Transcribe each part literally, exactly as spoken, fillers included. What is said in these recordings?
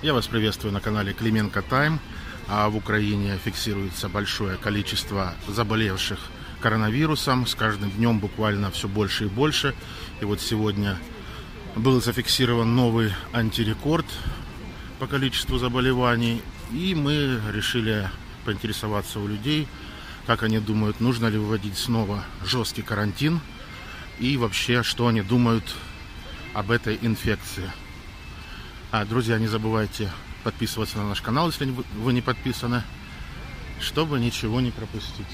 Я вас приветствую на канале Клименко Тайм. В Украине фиксируется большое количество заболевших коронавирусом. С каждым днем буквально все больше и больше. И вот сегодня был зафиксирован новый антирекорд по количеству заболеваний. И мы решили поинтересоваться у людей, как они думают, нужно ли вводить снова жесткий карантин. И вообще, что они думают об этой инфекции. А, друзья, не забывайте подписываться на наш канал, если вы не подписаны, чтобы ничего не пропустить.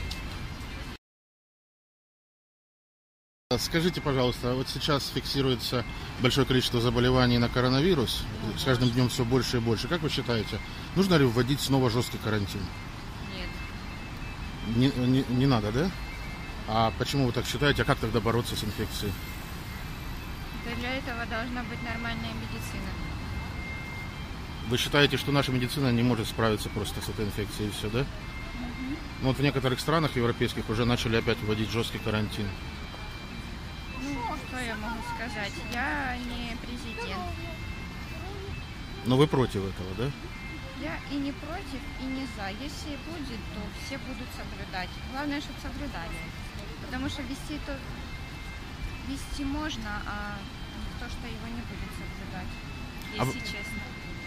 Скажите, пожалуйста, вот сейчас фиксируется большое количество заболеваний на коронавирус, с каждым днем все больше и больше. Как вы считаете, нужно ли вводить снова жесткий карантин? Нет. Не, не, не надо, да? А почему вы так считаете? А как тогда бороться с инфекцией? Для этого должна быть нормальная медицина. Вы считаете, что наша медицина не может справиться просто с этой инфекцией и все, да? Mm-hmm. Ну, вот в некоторых странах европейских уже начали опять вводить жесткий карантин. Ну, что я могу сказать? Я не президент. Но вы против этого, да? Я и не против, и не за. Если будет, то все будут соблюдать. Главное, чтобы соблюдали. Потому что вести то... вести можно, а то, что его не будет соблюдать, если а... честно.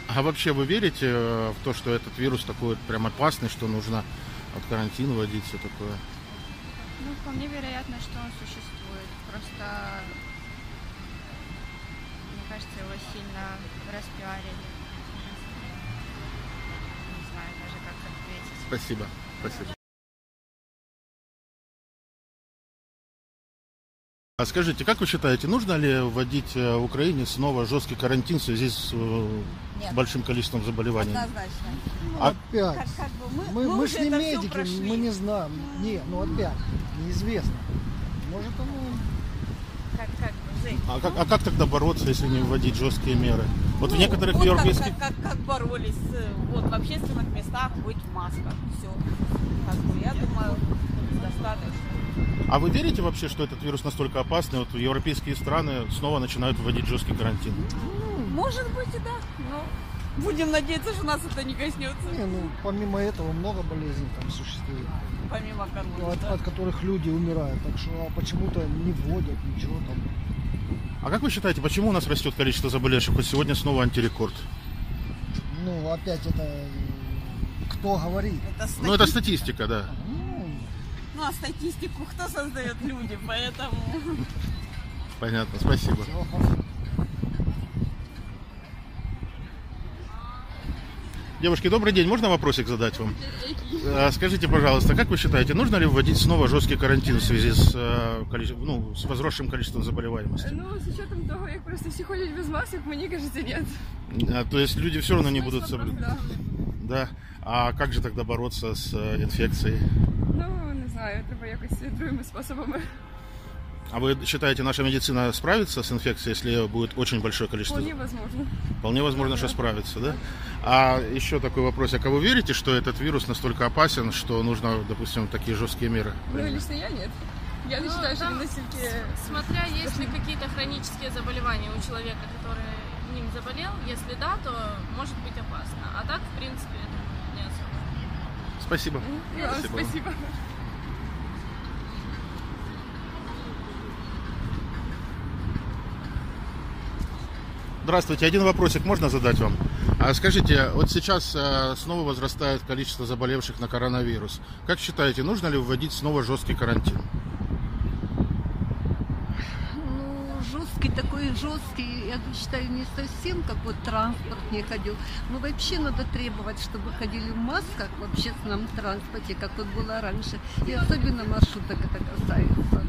А вообще вы верите в то, что этот вирус такой вот прям опасный, что нужно от карантина вводить, все такое? Ну, вполне вероятно, что он существует. Просто, мне кажется, его сильно распиарили. Не знаю даже, как ответить. Спасибо. Спасибо. А скажите, как вы считаете, нужно ли вводить в Украине снова жесткий карантин в связи с Нет. большим количеством заболеваний? Однозначно. Ну, опять. Как, как бы мы мы, мы, мы же не медики, мы не знаем. Нет, ну опять, неизвестно. Может, он... Как, как, а, как, а как тогда бороться, если не вводить жесткие меры? Вот ну, в некоторых вот европейских... Как, как, как боролись, вот в общественных местах быть в масках. Все. Как бы, я думаю, достаточно. А вы верите вообще, что этот вирус настолько опасный? Вот европейские страны снова начинают вводить жесткий карантин. Может быть и да, но будем надеяться, что нас это не коснется. Не, ну, помимо этого много болезней там существует. Помимо коронавируса. От, да. от которых люди умирают, так что а почему-то не вводят ничего там. А как вы считаете, почему у нас растет количество заболевших? Хоть сегодня снова антирекорд. Ну, опять это кто говорит? Это ну, это статистика, да. Ну, а статистику кто создает? Люди, поэтому... Понятно, спасибо. Девушки, добрый день. Можно вопросик задать вам? Скажите, пожалуйста, как вы считаете, нужно ли вводить снова жесткий карантин в связи с, ну, с возросшим количеством заболеваемости? Ну, с учетом того, как просто все ходят без масок, мне кажется, нет. А, то есть люди все равно не будут соблюдать? Да. А как же тогда бороться с инфекцией? Знаю, треба якось другими способами. А вы считаете, наша медицина справится с инфекцией, если будет очень большое количество? Вполне возможно. Вполне возможно, да. что справится, да? А еще такой вопрос. А вы верите, что этот вирус настолько опасен, что нужно, допустим, такие жесткие меры? Ну, лично я нет. Я не считаю, что носильки... Смотря, есть ли какие-то хронические заболевания у человека, который ним заболел. Если да, то может быть опасно. А так, в принципе, не особо. Спасибо. Да, спасибо. спасибо. Здравствуйте. Один вопросик можно задать вам? А скажите, вот сейчас снова возрастает количество заболевших на коронавирус. Как считаете, нужно ли вводить снова жесткий карантин? Ну, жесткий такой жесткий, я считаю, не совсем, как вот транспорт не ходил. Но вообще надо требовать, чтобы ходили в масках в общественном транспорте, как вот было раньше. И особенно маршруток это касается.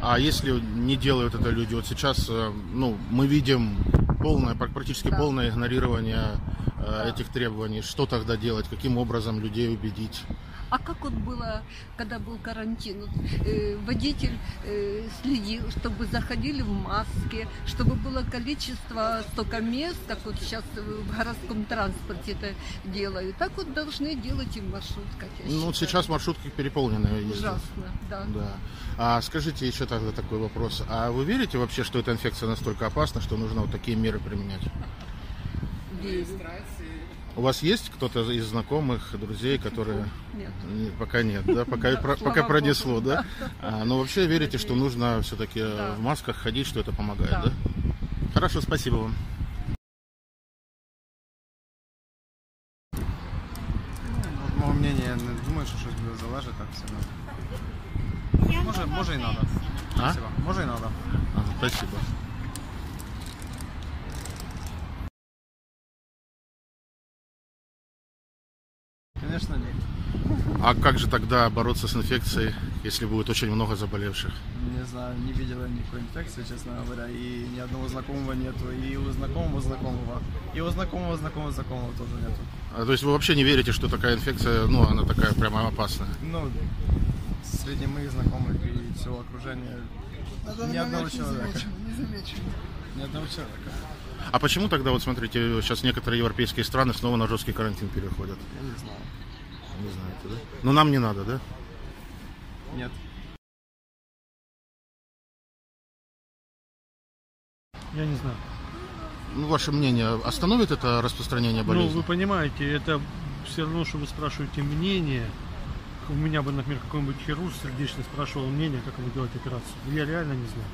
А если не делают это люди, вот сейчас, ну, мы видим полное, практически да. полное игнорирование да. этих требований. Что тогда делать? Каким образом людей убедить? А как вот было, когда был карантин? Водитель следил, чтобы заходили в маске, чтобы было количество столько мест, как вот сейчас в городском транспорте это делают. Так вот должны делать и маршрутка. Ну, сейчас маршрутки переполнены. Ужасно, да. да. А скажите еще тогда такой вопрос. А вы верите вообще, что эта инфекция настолько опасна, что нужно вот такие меры применять? У вас есть кто-то из знакомых, друзей, которые... Нет. Нет, пока нет, да? Пока, да, про, пока пронесло, да? Да. А, но вообще верите, что нужно все-таки да. в масках ходить, что это помогает, да? да? Хорошо, спасибо вам. Ну, мое мнение, я не думаю, что что-то залежит, так все надо. Може, може и надо. А? Спасибо. Може и надо. А, спасибо. Конечно, нет. А как же тогда бороться с инфекцией, если будет очень много заболевших? Не знаю, не видела никакой инфекции, честно говоря, и ни одного знакомого нету, и у знакомого знакомого, и у знакомого знакомого знакомого тоже нету. А, то есть вы вообще не верите, что такая инфекция, ну, она такая прямо опасная? Ну, среди моих знакомых и всего окружения ни одного человека. Ни одного человека. А почему тогда, вот смотрите, сейчас некоторые европейские страны снова на жесткий карантин переходят? Я не знаю. Не знаете, да? Но нам не надо, да? Нет. Я не знаю. Ну, ваше мнение, остановит это распространение болезни? Ну, вы понимаете, это все равно, что вы спрашиваете мнение. У меня бы, например, какой-нибудь хирург сердечный спрашивал мнение, как ему делать операцию. Я реально не знаю.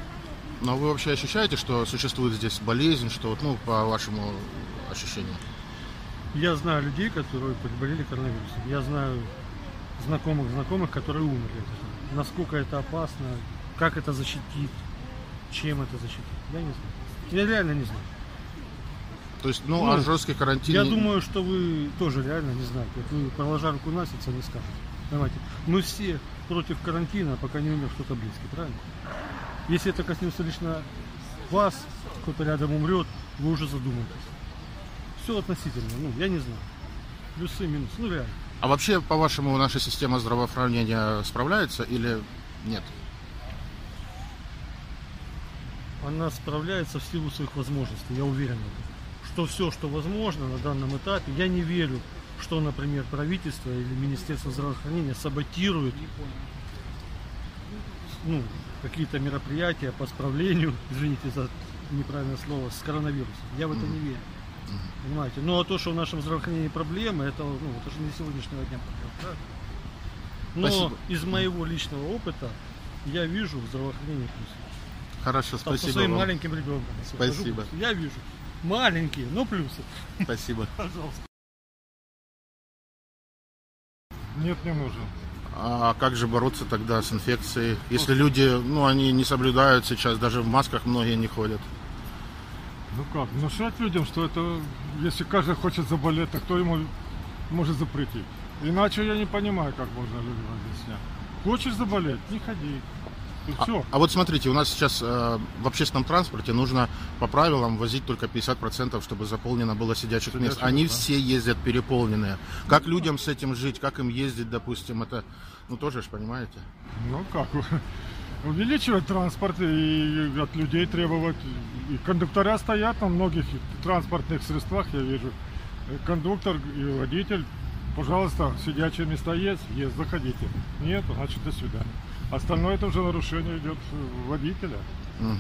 Но вы вообще ощущаете, что существует здесь болезнь, что вот, ну, по вашему ощущению? Я знаю людей, которые подболели коронавирусом. Я знаю знакомых знакомых, которые умерли. Насколько это опасно, как это защитит, чем это защитит, я не знаю. Я реально не знаю. То есть, ну, ну а жесткий карантин... Я думаю, что вы тоже реально не знаете. Вот вы, положа руку на сердце, не скажете. Давайте. Мы все против карантина, пока не умер кто-то близкий, правильно? Если это коснется лично вас, кто-то рядом умрет, вы уже задумаетесь. Все относительно, ну, я не знаю. Плюсы, минусы, ну, реально. А вообще, по-вашему, наша система здравоохранения справляется или нет? Она справляется в силу своих возможностей, я уверен. Что все, что возможно на данном этапе, я не верю, что, например, правительство или Министерство здравоохранения саботирует, ну, какие-то мероприятия по справлению, извините за неправильное слово, с коронавирусом. Я в это не верю. Понимаете? Ну а то, что в нашем здравоохранении проблемы, это, ну, это же не сегодняшнего дня проблема. Да? Но спасибо. Из моего личного опыта я вижу в здравоохранении плюсы. Хорошо, спасибо. Там, со своим вам. Маленьким ребенком. Спасибо. Я вижу. Маленькие, но плюсы. Спасибо. Пожалуйста. Нет, не нужен. А как же бороться тогда с инфекцией, если люди, ну, они не соблюдают сейчас, даже в масках многие не ходят? Ну как, внушать людям, что это, если каждый хочет заболеть, то кто ему может запретить? Иначе я не понимаю, как можно людям объяснять. Хочешь заболеть, не ходи. А, а вот смотрите, у нас сейчас э, в общественном транспорте нужно по правилам возить только пятьдесят процентов, чтобы заполнено было сидячих Сидячие мест. Они да. все ездят переполненные. Как людям с этим жить, как им ездить, допустим, это, ну, тоже ж, понимаете? Ну, как, увеличивать транспорт и от людей требовать. И кондуктора стоят на многих транспортных средствах, я вижу. Кондуктор и водитель, пожалуйста, сидячие места есть, есть, заходите. Нет, значит, до свидания. Остальное это уже нарушение идет водителя. Угу.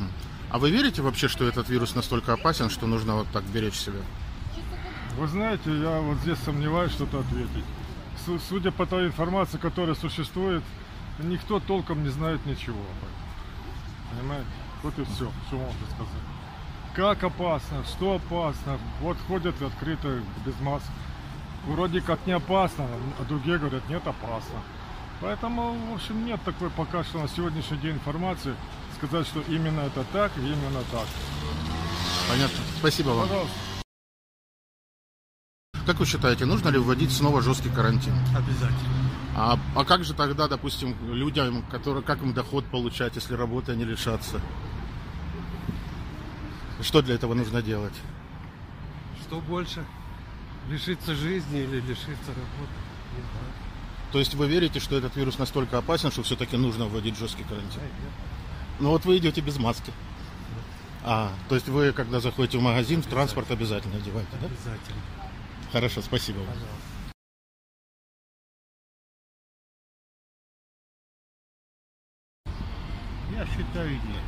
А вы верите вообще, что этот вирус настолько опасен, что нужно вот так беречь себя? Вы знаете, я вот здесь сомневаюсь что-то ответить. Судя по той информации, которая существует, никто толком не знает ничего об этом. Понимаете? Вот и все, что можно сказать. Как опасно, что опасно. Вот ходят открыто без масок. Вроде как не опасно, а другие говорят, нет, опасно. Поэтому, в общем, нет такой пока что на сегодняшний день информации сказать, что именно это так и именно так. Понятно. Спасибо вам. Пожалуйста. Как вы считаете, нужно ли вводить снова жесткий карантин? Обязательно. А, а как же тогда, допустим, людям, которые, как им доход получать, если работы они лишатся? Что для этого нужно делать? Что больше? Лишиться жизни или лишиться работы? Не знаю. То есть вы верите, что этот вирус настолько опасен, что все-таки нужно вводить жесткий карантин? Ну вот вы идете без маски. А, то есть вы, когда заходите в магазин, в транспорт обязательно одеваете, да? Обязательно. Хорошо, спасибо вам. Пожалуйста. Я считаю, нет.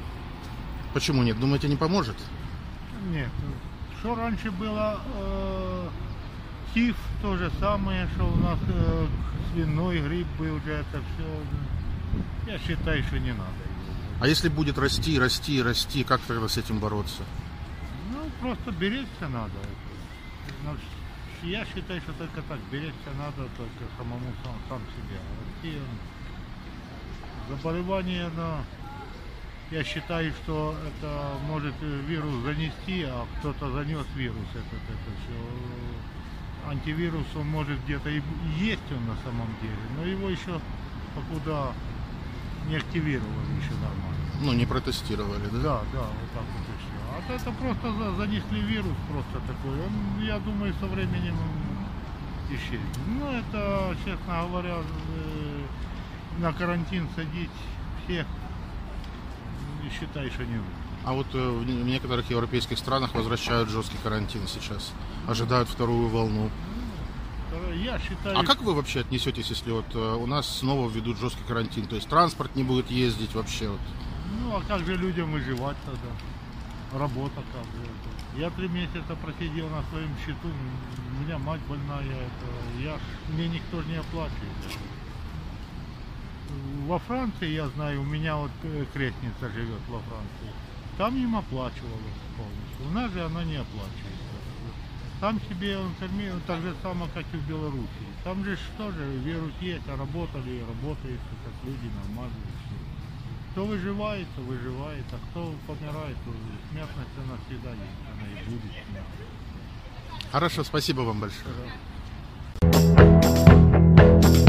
Почему нет? Думаете, не поможет? Нет. Что раньше было, э, тиф, то же самое, что у нас э, свиной гриб был, это все. Я считаю, что не надо. А если будет расти, расти, расти, как тогда с этим бороться? Ну, просто беречься надо. Я считаю, что только так, беречься надо только самому, сам, сам себе. Расти, заболевание, на... Я считаю, что это может вирус занести, а кто-то занес вирус. Этот, это все. Антивирус, он может где-то и есть он на самом деле, но его еще покуда не активировали еще нормально. Ну, не протестировали, да? Да, да, вот так вот и все. А то это просто занесли вирус просто такой. Он, я думаю, со временем исчезнет. Ну, это, честно говоря, на карантин садить всех, считай, что не. А вот в некоторых европейских странах возвращают жесткий карантин сейчас, ожидают вторую волну. Я считаю... А как вы вообще отнесетесь, если вот у нас снова введут жесткий карантин? То есть транспорт не будет ездить вообще? Вот. Ну а как же людям выживать тогда? Работа как же. Я три месяца просидел на своем счету, у меня мать больная, это... я... мне никто не оплачивает. Во Франции, я знаю, у меня вот крестница живет во Франции, там им оплачивалось полностью, у нас же она не оплачивается. Там себе он кормил так же само, как и в Беларуси. Там же что же, вирус есть, а работали и работают, как люди нормальные. Кто выживает, то выживает, а кто помирает, то смертность она всегда есть, она и будет. Хорошо, спасибо вам большое. Хорошо.